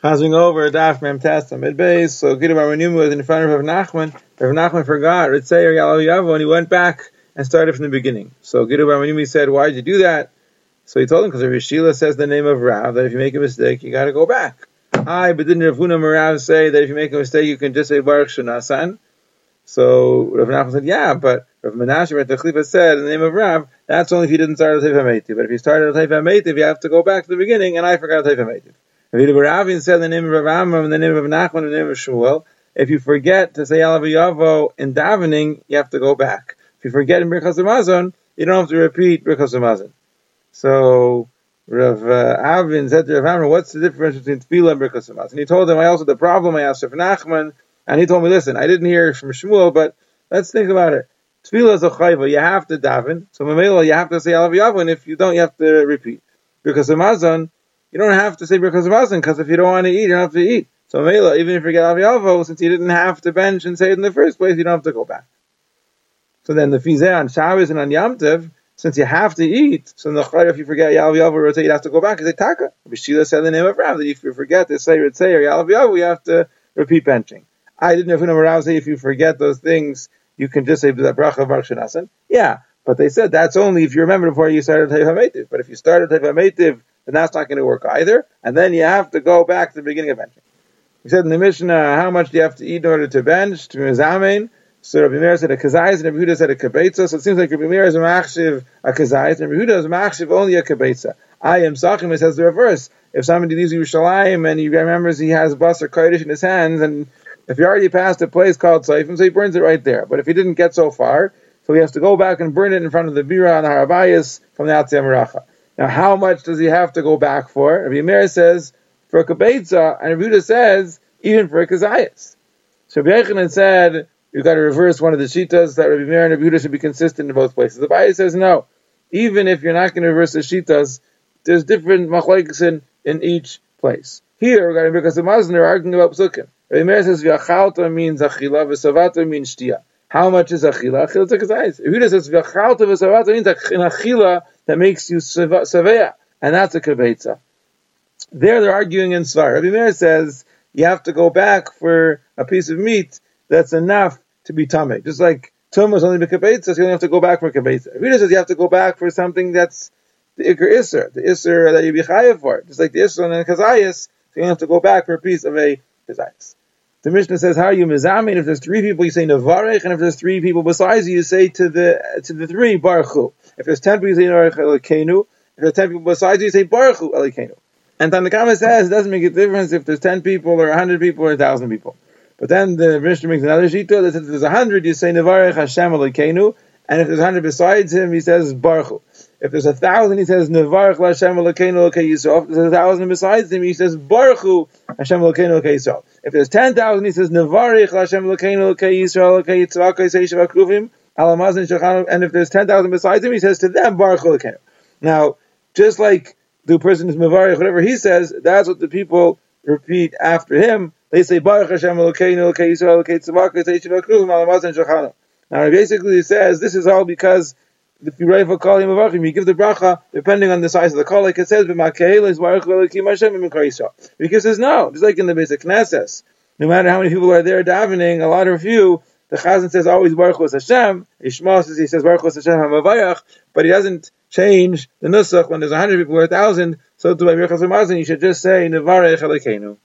Passing over Daf Mem Tes Amid Beis. So Gideon Barman Yumi was in front of Rav Nachman. Rav Nachman forgot Ritzei or Yalav Yavo, and he went back and started from the beginning. So Gideon Barman Yumi said, "Why did you do that?" So he told him, because Rav Shila says the name of Rav, that if you make a mistake, you got to go back. But didn't Rav Huna and Rav say that if you make a mistake, you can just say Baruch Shanasan? So Rav Nachman said, yeah, but Rav Menashe Rav Tachlifa said in the name of Rav, that's only if you didn't start Atayv HaMeitiv. But if you started Atayv HaMeitiv, you have to go back to the beginning, and I forgot Atayv HaMeitiv. Rav Avin said in the name of Rav Hamam, in the name of Nachman, in the name of Shmuel, if you forget to say Yalav Yavo in davening, you have to go back. If you forget in Birchas Hamazon, you don't have to repeat Birchas Hamazon. So Rav Avin said to Rav Hamam, what's the difference between Tefillah and Birchas Hamazon? And he told him, I also had the problem, I asked Rav Nachman, and he told me, listen, I didn't hear from Shmuel, but let's think about it. Tefillah is a chayva, you have to daven, so Mamela, you have to say Yalav Yavo, and if you don't, you have to repeat. Birchas Hamazon, you don't have to say Birchas Hamazon, because if you don't want to eat, you don't have to eat. So Mamela, even if you get Yalav Yavo, since you didn't have to bench and say it in the first place, you don't have to go back. So then the Fizeh on Shabbos and on Yom Tov, since you have to eat, so in the Chayv, if you forget Yalav Yavo or Ritzei, you have to go back and say Taka. Rabbi Shila said the name of Rav, that if you forget to say Ritzei or Yalav Yavo, you have to repeat benching. I didn't know if Rav say if you forget those things, you can just say Bracha Baruch Shanasan. Yeah, but they said that's only if you remember before you started Atayv HaMeitiv. But if you started Atayv HaMeitiv, then that's not going to work either, and then you have to go back to the beginning of benching. He said in the Mishnah, how much do you have to eat in order to bench, to Mizamein? So Rabbi Meir said a kazayis, and Rabbi Judah said a kibetza. So it seems like Rabbi Meir is a machshiv a kazayis, and Rabbi Judah is a machshiv only a kibetza. I am sachim, it says the reverse. If somebody leaves Yerushalayim and he remembers he has bus or kodesh in his hands, and if he already passed a place called Seifim, so he burns it right there. But if he didn't get so far, so he has to go back and burn it in front of the bira on the Harabayas from the Atzia Meracha. Now, how much does he have to go back for? Rabbi Meir says for a kibetza, and Rabbi Judah says even for a kazayis. So Rabbi Yochanan said, you've got to reverse one of the shitas that Rabbi Meir and Rabbi Judah should be consistent in both places. The Bais says no. Even if you're not going to reverse the shitas, there's different machlokes in each place. Here, regarding Birchas Hamazon, they're arguing about psukim. Rabbi Meir says v'achalta means achila, v'savata means shtia. How much is achila? Achila is a kazayis. Rabbi Judah says v'achalta v'savata means achila that makes you saveya, and that's a kibetza. There, they're arguing in svar. Rabbi Meir says you have to go back for a piece of meat that's enough to be tameh. Just like tumah is only b'kabetza, so you only have to go back for kabetza. Rabbi Judah says you have to go back for something that's the ikr iser, the iser that you be chayav for. Just like the iser and the kazayis, so you only have to go back for a piece of a kazayis. The Mishnah says how you mizamin. If there's three people, you say nevarech, and if there's three people besides you, you say to the three baruch hu. If there's 10 people, you say nevarech elikeinu. If there's 10 people besides you, you say baruch hu elikeinu. And Tanakhama says it doesn't make a difference if there's 10 people or 100 people or 1,000 people. But then the Mishnah makes another shita that says if there's 100, you say Nevarech Hashem Elokeinu, and if there's 100 besides him, he says Baruch Hu. If there's 1,000, he says Nevarech Hashem Elokeinu Elokei Yisrael. If there's 1,000 besides him, he says Baruch Hu Hashem Elokeinu Elokei Yisrael. If there's 10,000, he says Nevarech Hashem Elokeinu Elokei Yisrael Elokei Yitzchak Yisei Sheva Kruvim Al Hamazon Shulchan. And if there's 10,000 besides him, he says to them Baruch Hu Elokeinu. Now, just like the person is Mevarech, whatever he says, that's what the people repeat after him. They say, Baruch Hashem Elokeinu, Elokei Yisrael, Elokei Tzavak, Elokei Sheva Kruvim, Al Hamazon Shulchan. Now, basically, he says, this is all because if you write for Kali Mevarchim, you give the bracha depending on the size of the call. Like it says, B'makehel is Baruch Elokim Hashem B'mikar Yisrael. But he says, no, just like in the basic Knesses. No matter how many people are there davening, a lot or few, the Chazan says always Baruch was Hashem. Ishmael says, he says Baruch was Hashem HaMavayach, but he doesn't change the nusach when there's 100 people or 1,000. So to by Birchas Hamazon, you should just say, Nevarech Elokeinu.